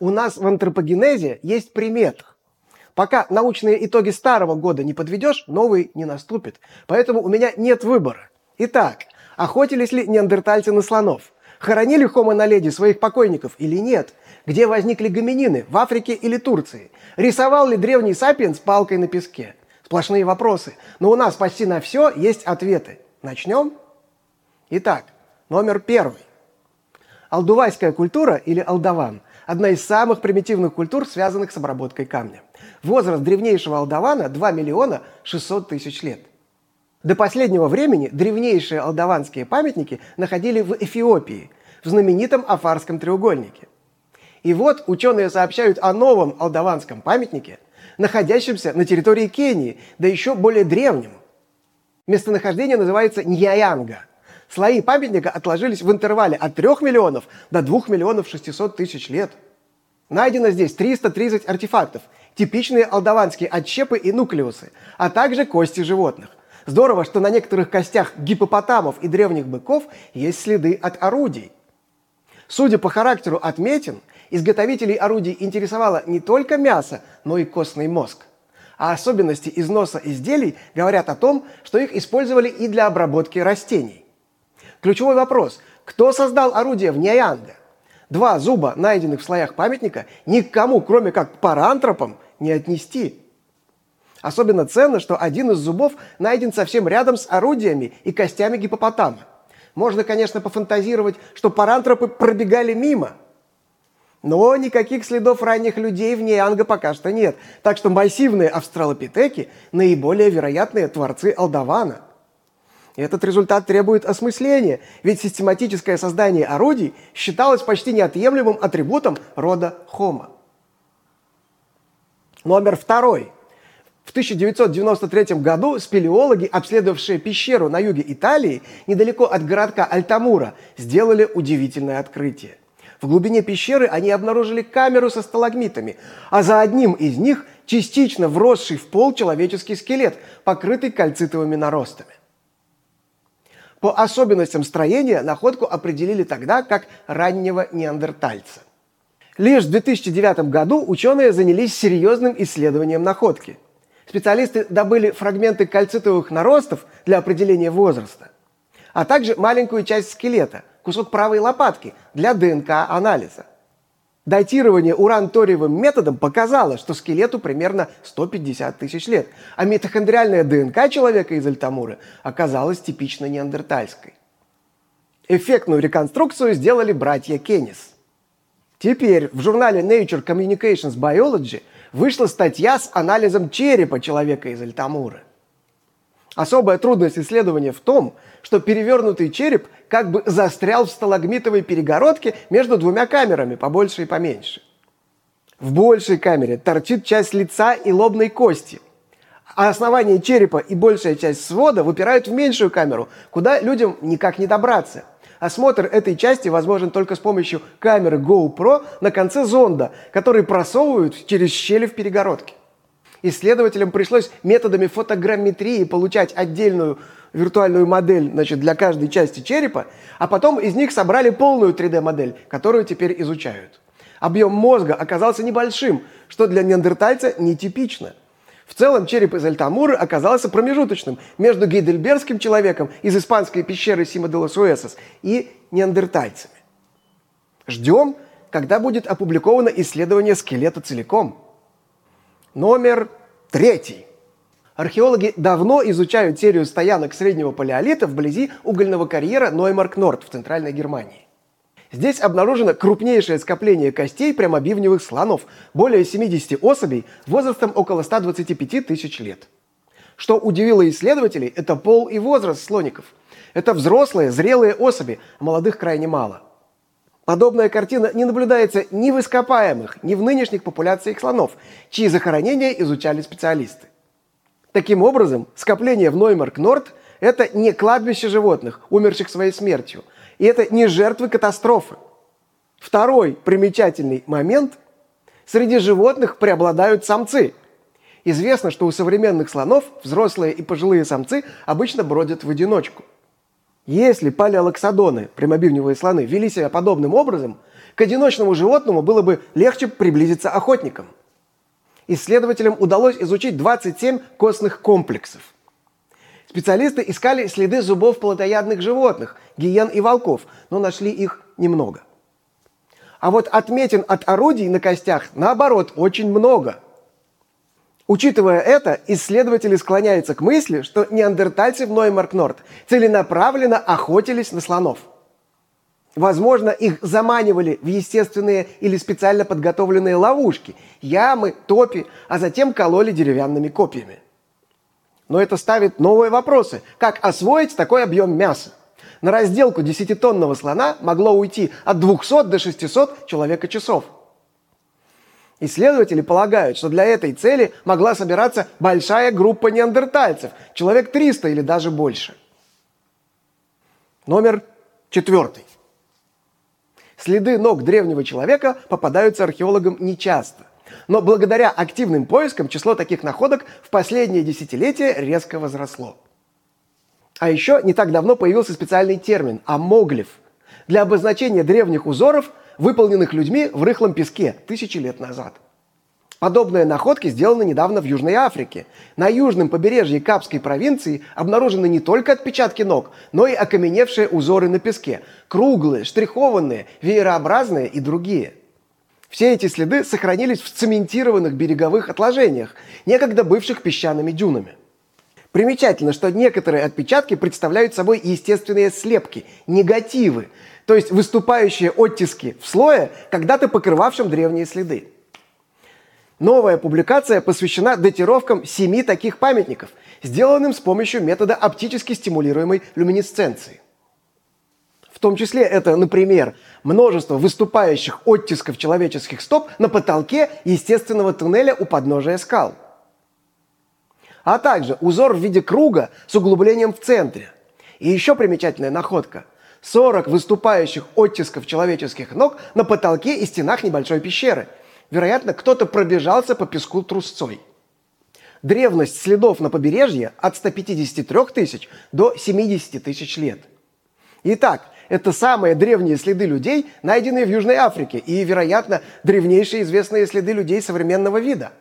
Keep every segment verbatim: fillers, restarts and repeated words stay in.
у нас в антропогенезе есть примета. Пока научные итоги старого года не подведешь, новый не наступит. Поэтому у меня нет выбора. Итак, охотились ли неандертальцы на слонов? Хоронили Homo naledi своих покойников или нет? Где возникли гоминины? В Африке или Турции? Рисовал ли древний сапиенс палкой на песке? Сплошные вопросы. Но у нас почти на все есть ответы. Начнем? Итак, номер первый. Олдувайская культура или Олдован – одна из самых примитивных культур, связанных с обработкой камня. Возраст древнейшего Олдована – два миллиона шестьсот тысяч лет. До последнего времени древнейшие олдованские памятники находили в Эфиопии, в знаменитом Афарском треугольнике. И вот ученые сообщают о новом олдованском памятнике, находящемся на территории Кении, да еще более древнем. Местонахождение называется Ньяянга. Слои памятника отложились в интервале от трёх миллионов до двух миллионов шестисот тысяч лет. Найдено здесь триста тридцать артефактов, типичные олдованские отщепы и нуклеусы, а также кости животных. Здорово, что на некоторых костях гиппопотамов и древних быков есть следы от орудий. Судя по характеру отметин, изготовителей орудий интересовало не только мясо, но и костный мозг. А особенности износа изделий говорят о том, что их использовали и для обработки растений. Ключевой вопрос – кто создал орудие в Ньяянге? Два зуба, найденных в слоях памятника, никому, кроме как к парантропам, не отнести. Особенно ценно, что один из зубов найден совсем рядом с орудиями и костями гиппопотама. Можно, конечно, пофантазировать, что парантропы пробегали мимо. Но никаких следов ранних людей в Ньяянге пока что нет, так что массивные австралопитеки – наиболее вероятные творцы Олдована. Этот результат требует осмысления, ведь систематическое создание орудий считалось почти неотъемлемым атрибутом рода Homo. Номер второй. В тысяча девятьсот девяносто третьем году спелеологи, обследовавшие пещеру на юге Италии, недалеко от городка Альтамура, сделали удивительное открытие. В глубине пещеры они обнаружили камеру со сталагмитами, а за одним из них частично вросший в пол человеческий скелет, покрытый кальцитовыми наростами. По особенностям строения находку определили тогда как раннего неандертальца. Лишь в две тысячи девятом году ученые занялись серьезным исследованием находки. Специалисты добыли фрагменты кальцитовых наростов для определения возраста, а также маленькую часть скелета, кусок правой лопатки для ДНК-анализа. Датирование уран-ториевым методом показало, что скелету примерно сто пятьдесят тысяч лет, а митохондриальная ДНК человека из Альтамуры оказалась типично неандертальской. Эффектную реконструкцию сделали братья Кеннис. Теперь в журнале Nature Communications Biology вышла статья с анализом черепа человека из Альтамуры. Особая трудность исследования в том, что перевернутый череп как бы застрял в сталагмитовой перегородке между двумя камерами, побольше и поменьше. В большей камере торчит часть лица и лобной кости, а основание черепа и большая часть свода выпирают в меньшую камеру, куда людям никак не добраться. Осмотр этой части возможен только с помощью камеры GoPro на конце зонда, который просовывают через щели в перегородке. Исследователям пришлось методами фотограмметрии получать отдельную виртуальную модель, значит, для каждой части черепа, а потом из них собрали полную три дэ модель, которую теперь изучают. Объем мозга оказался небольшим, что для неандертальца нетипично. В целом череп из Альтамуры оказался промежуточным между гейдельбергским человеком из испанской пещеры Сима-де-Лос-Уэсос и неандертальцами. Ждем, когда будет опубликовано исследование скелета целиком. Номер третий. Археологи давно изучают серию стоянок среднего палеолита вблизи угольного карьера Neumark-Nord в Центральной Германии. Здесь обнаружено крупнейшее скопление костей прямобивневых слонов, более семидесяти особей возрастом около ста двадцати пяти тысяч лет. Что удивило исследователей, это пол и возраст слоников. Это взрослые, зрелые особи, а молодых крайне мало. Подобная картина не наблюдается ни в ископаемых, ни в нынешних популяциях слонов, чьи захоронения изучали специалисты. Таким образом, скопление в Neumark-Nord – это не кладбище животных, умерших своей смертью, и это не жертвы катастрофы. Второй примечательный момент – среди животных преобладают самцы. Известно, что у современных слонов взрослые и пожилые самцы обычно бродят в одиночку. Если палеолаксодоны, прямобивневые слоны, вели себя подобным образом, к одиночному животному было бы легче приблизиться охотникам. Исследователям удалось изучить двадцать семь костных комплексов. Специалисты искали следы зубов плотоядных животных, гиен и волков, но нашли их немного. А вот отметин от орудий на костях, наоборот, очень много. Учитывая это, исследователи склоняются к мысли, что неандертальцы в Neumark-Nord целенаправленно охотились на слонов. Возможно, их заманивали в естественные или специально подготовленные ловушки, ямы, топи, а затем кололи деревянными копьями. Но это ставит новые вопросы. Как освоить такой объем мяса? На разделку десятитонного слона могло уйти от двухсот до шестисот человека-часов. Исследователи полагают, что для этой цели могла собираться большая группа неандертальцев, человек триста или даже больше. Номер четвертый. Следы ног древнего человека попадаются археологам нечасто. Но благодаря активным поискам число таких находок в последние десятилетия резко возросло. А еще не так давно появился специальный термин – амоглиф для обозначения древних узоров, выполненных людьми в рыхлом песке тысячи лет назад. Подобные находки сделаны недавно в Южной Африке. На южном побережье Капской провинции обнаружены не только отпечатки ног, но и окаменевшие узоры на песке – круглые, штрихованные, веерообразные и другие. Все эти следы сохранились в цементированных береговых отложениях, некогда бывших песчаными дюнами. Примечательно, что некоторые отпечатки представляют собой естественные слепки, негативы, то есть выступающие оттиски в слое, когда-то покрывавшем древние следы. Новая публикация посвящена датировкам семи таких памятников, сделанным с помощью метода оптически стимулируемой люминесценции. В том числе это, например, множество выступающих оттисков человеческих стоп на потолке естественного туннеля у подножия скал. А также узор в виде круга с углублением в центре. И еще примечательная находка – сорок выступающих оттисков человеческих ног на потолке и стенах небольшой пещеры. Вероятно, кто-то пробежался по песку трусцой. Древность следов на побережье от ста пятидесяти трёх тысяч до семидесяти тысяч лет. Итак, это самые древние следы людей, найденные в Южной Африке, и, вероятно, древнейшие известные следы людей современного вида.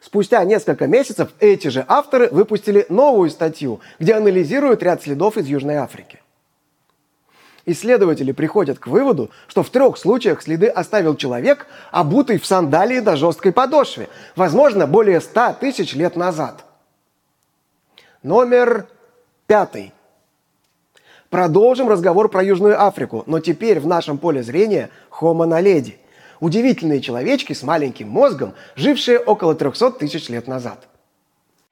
Спустя несколько месяцев эти же авторы выпустили новую статью, где анализируют ряд следов из Южной Африки. Исследователи приходят к выводу, что в трех случаях следы оставил человек, обутый в сандалии на жесткой подошве, возможно, более ста тысяч лет назад. Номер пятый. Продолжим разговор про Южную Африку, но теперь в нашем поле зрения Homo naledi. Удивительные человечки с маленьким мозгом, жившие около трёхсот тысяч лет назад.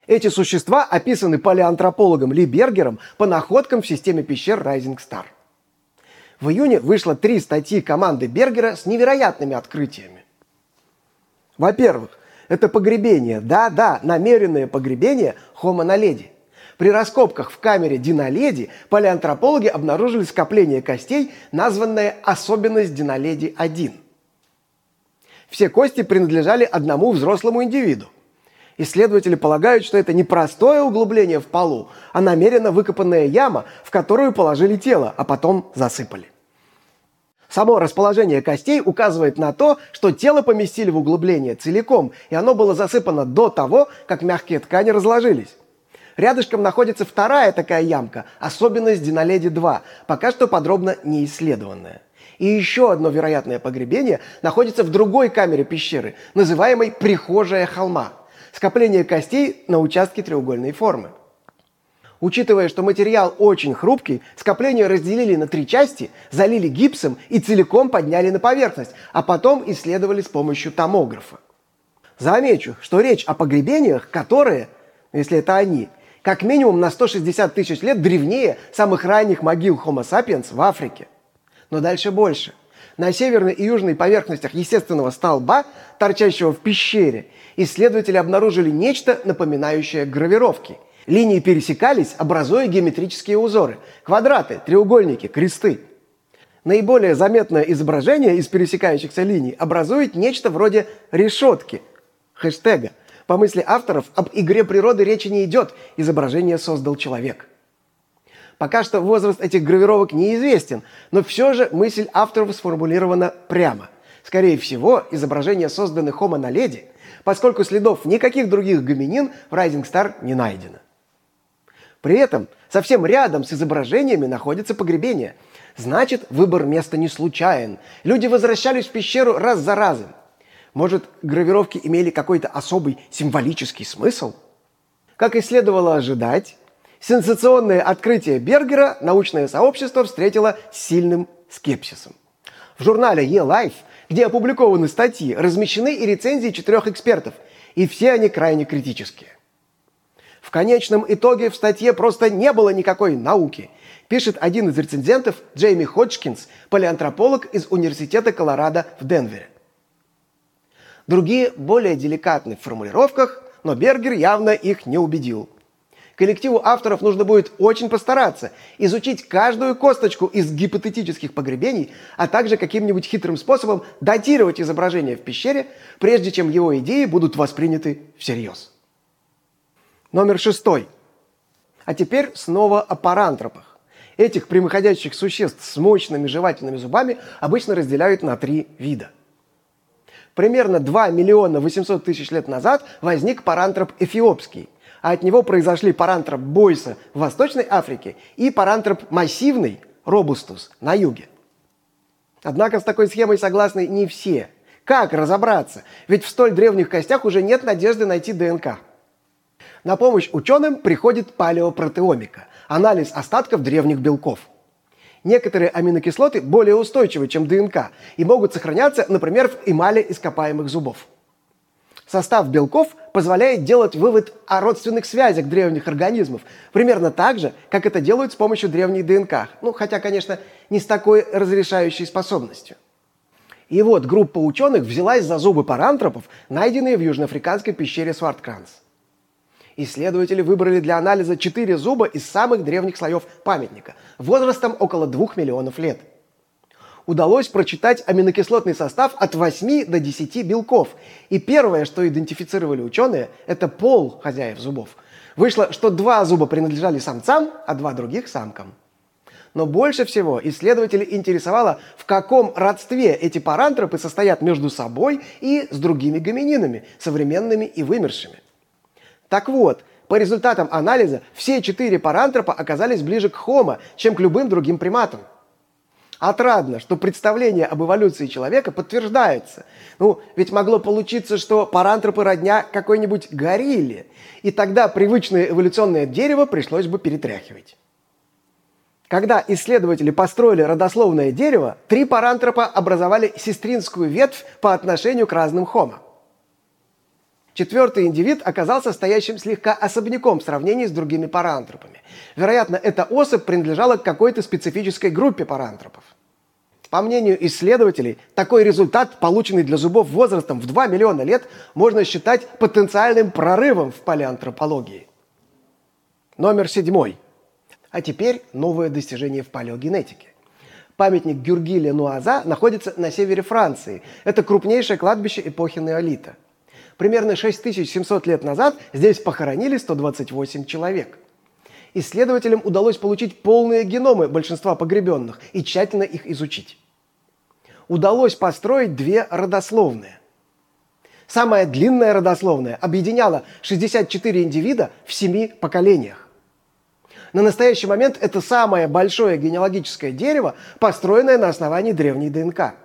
Эти существа описаны палеоантропологом Ли Бергером по находкам в системе пещер Rising Star. В июне вышло три статьи команды Бергера с невероятными открытиями. Во-первых, это погребение, да-да, намеренное погребение Homo naledi. При раскопках в камере Динеледи палеантропологи обнаружили скопление костей, названное «особенность Динеледи один». Все кости принадлежали одному взрослому индивиду. Исследователи полагают, что это не простое углубление в полу, а намеренно выкопанная яма, в которую положили тело, а потом засыпали. Само расположение костей указывает на то, что тело поместили в углубление целиком, и оно было засыпано до того, как мягкие ткани разложились. Рядышком находится вторая такая ямка, особенность Динеледи два, пока что подробно не исследованная. И еще одно вероятное погребение находится в другой камере пещеры, называемой «прихожая холма» – скопление костей на участке треугольной формы. Учитывая, что материал очень хрупкий, скопление разделили на три части, залили гипсом и целиком подняли на поверхность, а потом исследовали с помощью томографа. Замечу, что речь о погребениях, которые, если это они, как минимум на сто шестьдесят тысяч лет древнее самых ранних могил Homo sapiens в Африке. Но дальше больше. На северной и южной поверхностях естественного столба, торчащего в пещере, исследователи обнаружили нечто, напоминающее гравировки. Линии пересекались, образуя геометрические узоры – квадраты, треугольники, кресты. Наиболее заметное изображение из пересекающихся линий образует нечто вроде решетки – хэштега. По мысли авторов, об игре природы речи не идет, изображение создал человек. Пока что возраст этих гравировок неизвестен, но все же мысль авторов сформулирована прямо. Скорее всего, изображения созданы Homo naledi, поскольку следов никаких других гоминин в Rising Star не найдено. При этом совсем рядом с изображениями находится погребение. Значит, выбор места не случайен. Люди возвращались в пещеру раз за разом. Может, гравировки имели какой-то особый символический смысл? Как и следовало ожидать, сенсационное открытие Бергера научное сообщество встретило с сильным скепсисом. В журнале E-Life, где опубликованы статьи, размещены и рецензии четырех экспертов, и все они крайне критические. В конечном итоге в статье просто не было никакой науки, пишет один из рецензентов Джейми Ходжкинс, палеоантрополог из Университета Колорадо в Денвере. Другие более деликатны в формулировках, но Бергер явно их не убедил. Коллективу авторов нужно будет очень постараться изучить каждую косточку из гипотетических погребений, а также каким-нибудь хитрым способом датировать изображение в пещере, прежде чем его идеи будут восприняты всерьез. Номер шестой. А теперь снова о парантропах. Этих прямоходящих существ с мощными жевательными зубами обычно разделяют на три вида. Примерно два миллиона восемьсот тысяч лет назад возник парантроп эфиопский, а от него произошли парантроп бойса в Восточной Африке и парантроп массивный, робустус, на юге. Однако с такой схемой согласны не все. Как разобраться? Ведь в столь древних костях уже нет надежды найти ДНК. На помощь ученым приходит палеопротеомика – анализ остатков древних белков. Некоторые аминокислоты более устойчивы, чем ДНК, и могут сохраняться, например, в эмали ископаемых зубов. Состав белков позволяет делать вывод о родственных связях древних организмов, примерно так же, как это делают с помощью древней ДНК, ну, хотя, конечно, не с такой разрешающей способностью. И вот группа ученых взялась за зубы парантропов, найденные в южноафриканской пещере Сварткранс. Исследователи выбрали для анализа четыре зуба из самых древних слоев памятника, возрастом около двух миллионов лет. Удалось прочитать аминокислотный состав от восьми до десяти белков. И первое, что идентифицировали ученые, это пол хозяев зубов. Вышло, что два зуба принадлежали самцам, а два других – самкам. Но больше всего исследователи интересовало, в каком родстве эти парантропы состоят между собой и с другими гомининами, современными и вымершими. Так вот, по результатам анализа все четыре парантропа оказались ближе к Homo, чем к любым другим приматам. Отрадно, что представления об эволюции человека подтверждаются. Ну, ведь могло получиться, что парантропы родня какой-нибудь горилле, и тогда привычное эволюционное дерево пришлось бы перетряхивать. Когда исследователи построили родословное дерево, три парантропа образовали сестринскую ветвь по отношению к разным Homo. Четвертый индивид оказался стоящим слегка особняком в сравнении с другими парантропами. Вероятно, эта особь принадлежала к какой-то специфической группе парантропов. По мнению исследователей, такой результат, полученный для зубов возрастом в два миллиона лет, можно считать потенциальным прорывом в палеоантропологии. Номер седьмой. А теперь новое достижение в палеогенетике. Памятник Гюргиле Нуаза находится на севере Франции. Это крупнейшее кладбище эпохи неолита. Примерно шесть тысяч семьсот лет назад здесь похоронили сто двадцать восемь человек. Исследователям удалось получить полные геномы большинства погребенных и тщательно их изучить. Удалось построить две родословные. Самая длинная родословная объединяла шестьдесят четыре индивида в семи поколениях. На настоящий момент это самое большое генеалогическое дерево, построенное на основании древней ДНК.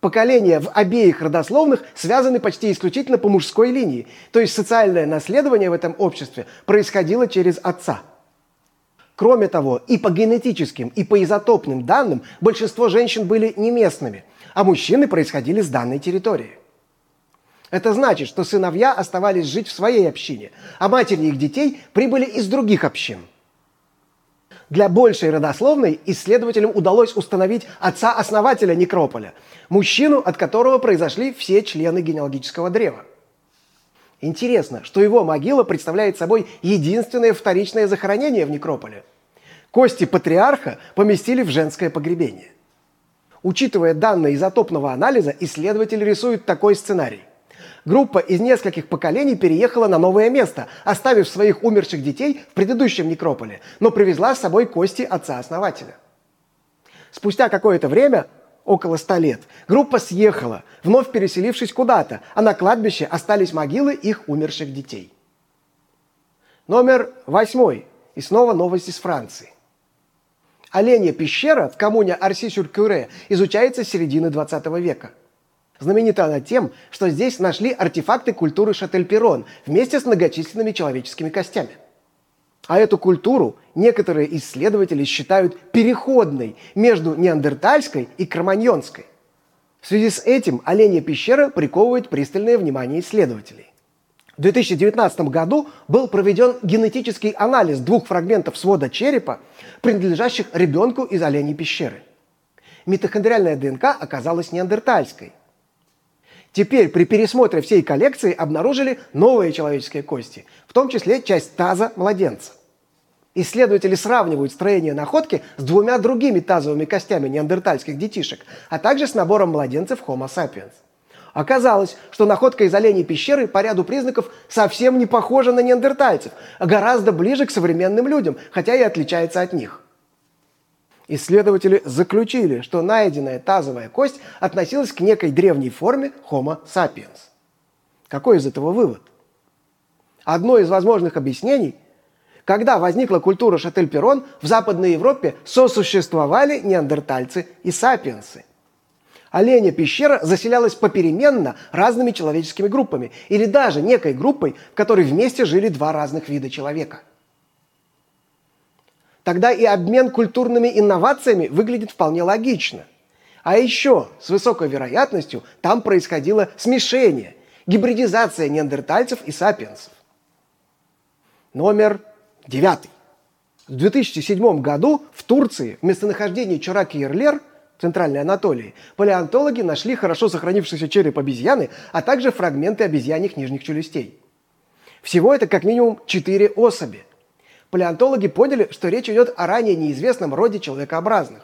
Поколения в обеих родословных связаны почти исключительно по мужской линии, то есть социальное наследование в этом обществе происходило через отца. Кроме того, и по генетическим, и по изотопным данным большинство женщин были не местными, а мужчины происходили с данной территории. Это значит, что сыновья оставались жить в своей общине, а матери их детей прибыли из других общин. Для большей родословной исследователям удалось установить отца-основателя некрополя, мужчину, от которого произошли все члены генеалогического древа. Интересно, что его могила представляет собой единственное вторичное захоронение в некрополе. Кости патриарха поместили в женское погребение. Учитывая данные изотопного анализа, исследователи рисуют такой сценарий. Группа из нескольких поколений переехала на новое место, оставив своих умерших детей в предыдущем некрополе, но привезла с собой кости отца-основателя. Спустя какое-то время, около ста лет, группа съехала, вновь переселившись куда-то, а на кладбище остались могилы их умерших детей. Номер восьмой. И снова новость из Франции. Оленья пещера в коммуне Арси-сюр-Кюре изучается с середины двадцатого века. Знаменита она тем, что здесь нашли артефакты культуры Шательперрон вместе с многочисленными человеческими костями. А эту культуру некоторые исследователи считают переходной между неандертальской и кроманьонской. В связи с этим оленья пещера приковывает пристальное внимание исследователей. В две тысячи девятнадцатом году был проведен генетический анализ двух фрагментов свода черепа, принадлежащих ребенку из оленей пещеры. Митохондриальная ДНК оказалась неандертальской. Теперь при пересмотре всей коллекции обнаружили новые человеческие кости, в том числе часть таза младенца. Исследователи сравнивают строение находки с двумя другими тазовыми костями неандертальских детишек, а также с набором младенцев Homo sapiens. Оказалось, что находка из оленей пещеры по ряду признаков совсем не похожа на неандертальцев, а гораздо ближе к современным людям, хотя и отличается от них. Исследователи заключили, что найденная тазовая кость относилась к некой древней форме Homo sapiens. Какой из этого вывод? Одно из возможных объяснений – когда возникла культура Шательперрон, в Западной Европе сосуществовали неандертальцы и сапиенсы. Оленья пещера заселялась попеременно разными человеческими группами или даже некой группой, в которой вместе жили два разных вида человека. Тогда и обмен культурными инновациями выглядит вполне логично. А еще с высокой вероятностью там происходило смешение, гибридизация неандертальцев и сапиенсов. Номер девятый. В две тысячи седьмом году в Турции в местонахождении Чуракиерлер, Центральной Анатолии, палеонтологи нашли хорошо сохранившийся череп обезьяны, а также фрагменты обезьяньих нижних челюстей. Всего это как минимум четыре особи. Палеонтологи поняли, что речь идет о ранее неизвестном роде человекообразных.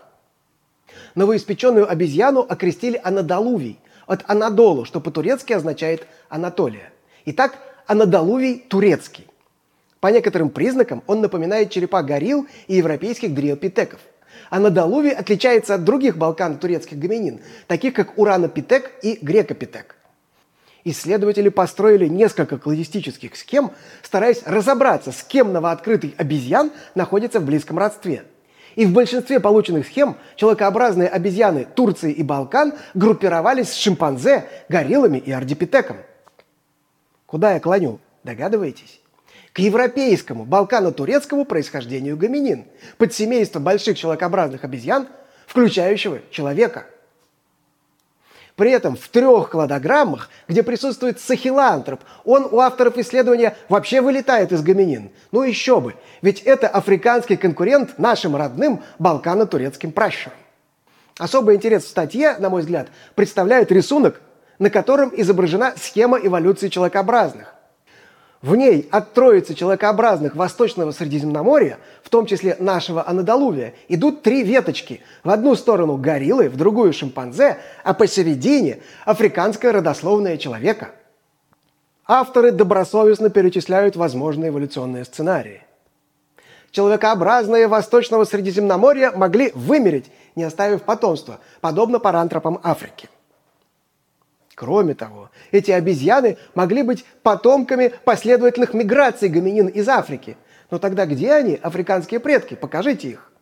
Новоиспеченную обезьяну окрестили анадолувий, от анадолу, что по-турецки означает Анатолия. Итак, анадолувий турецкий. По некоторым признакам он напоминает черепа горилл и европейских дриопитеков. Анадолувий отличается от других балкано-турецких гоминин, таких как уранопитек и грекопитек. Исследователи построили несколько кладистических схем, стараясь разобраться, с кем новооткрытый обезьян находится в близком родстве. И в большинстве полученных схем человекообразные обезьяны Турции и Балкан группировались с шимпанзе, гориллами и ардипитеком. Куда я клоню, догадываетесь? К европейскому, балкано-турецкому происхождению гоминин, подсемейство больших человекообразных обезьян, включающего человека. При этом в трех кладограммах, где присутствует сахилантроп, он у авторов исследования вообще вылетает из гоминин. Ну еще бы, ведь это африканский конкурент нашим родным балкано-турецким пращурам. Особый интерес в статье, на мой взгляд, представляет рисунок, на котором изображена схема эволюции человекообразных. В ней от троицы человекообразных Восточного Средиземноморья, в том числе нашего анадолувия, идут три веточки. В одну сторону гориллы, в другую шимпанзе, а посередине африканское родословное человека. Авторы добросовестно перечисляют возможные эволюционные сценарии. Человекообразные Восточного Средиземноморья могли вымереть, не оставив потомства, подобно парантропам Африки. Кроме того, эти обезьяны могли быть потомками последовательных миграций гоминин из Африки. Но тогда где они, африканские предки? Покажите их.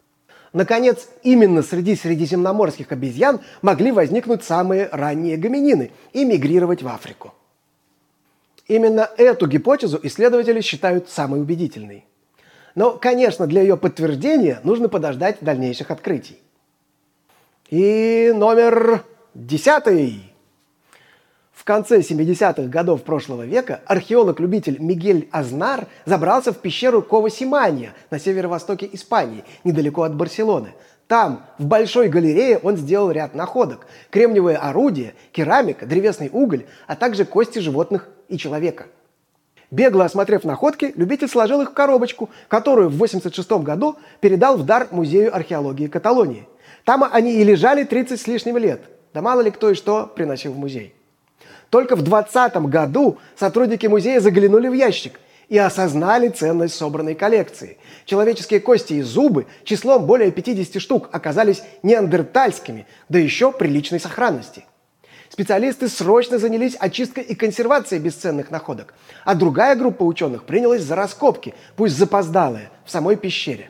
Наконец, именно среди средиземноморских обезьян могли возникнуть самые ранние гоминины и мигрировать в Африку. Именно эту гипотезу исследователи считают самой убедительной. Но, конечно, для ее подтверждения нужно подождать дальнейших открытий. И номер десятый. В конце семидесятых годов прошлого века археолог-любитель Мигель Азнар забрался в пещеру Кова-Симанья на северо-востоке Испании, недалеко от Барселоны. Там, в большой галерее, он сделал ряд находок – кремниевые орудия, керамика, древесный уголь, а также кости животных и человека. Бегло осмотрев находки, любитель сложил их в коробочку, которую в восемьдесят шестом году передал в дар Музею археологии Каталонии. Там они и лежали тридцать с лишним лет, да мало ли кто и что приносил в музей. Только в двадцатом году сотрудники музея заглянули в ящик и осознали ценность собранной коллекции. Человеческие кости и зубы числом более пятидесяти штук оказались неандертальскими, да еще приличной сохранности. Специалисты срочно занялись очисткой и консервацией бесценных находок, а другая группа ученых принялась за раскопки, пусть запоздалые, в самой пещере.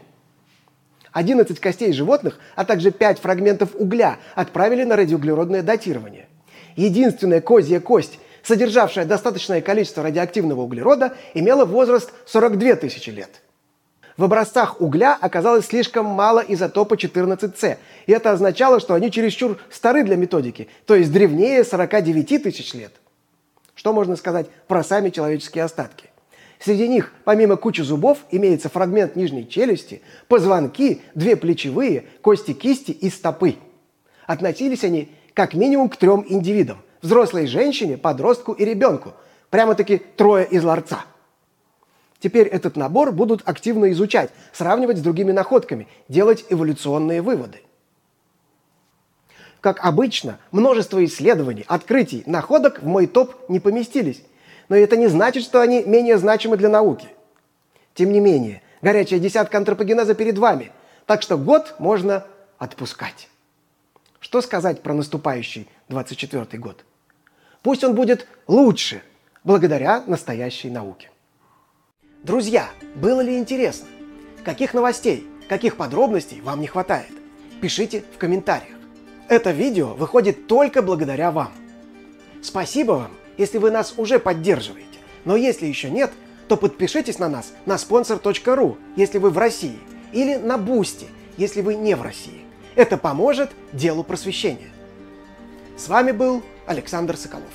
одиннадцать костей животных, а также пять фрагментов угля отправили на радиоуглеродное датирование. Единственная козья кость, содержавшая достаточное количество радиоактивного углерода, имела возраст сорок две тысячи лет. В образцах угля оказалось слишком мало изотопа четырнадцать цэ, и это означало, что они чересчур стары для методики, то есть древнее сорока девяти тысяч лет. Что можно сказать про сами человеческие остатки? Среди них, помимо кучи зубов, имеется фрагмент нижней челюсти, позвонки, две плечевые, кости кисти и стопы. Относились они как минимум к трем индивидам – взрослой женщине, подростку и ребенку. Прямо-таки трое из ларца. Теперь этот набор будут активно изучать, сравнивать с другими находками, делать эволюционные выводы. Как обычно, множество исследований, открытий, находок в мой топ не поместились. Но это не значит, что они менее значимы для науки. Тем не менее, горячая десятка антропогенеза перед вами, так что год можно отпускать. Что сказать про наступающий двадцать четвёртый год? Пусть он будет лучше, благодаря настоящей науке. Друзья, было ли интересно? Каких новостей, каких подробностей вам не хватает? Пишите в комментариях. Это видео выходит только благодаря вам. Спасибо вам, если вы нас уже поддерживаете. Но если еще нет, то подпишитесь на нас на спонсор точка ру, если вы в России, или на Boosty, если вы не в России. Это поможет делу просвещения. С вами был Александр Соколов.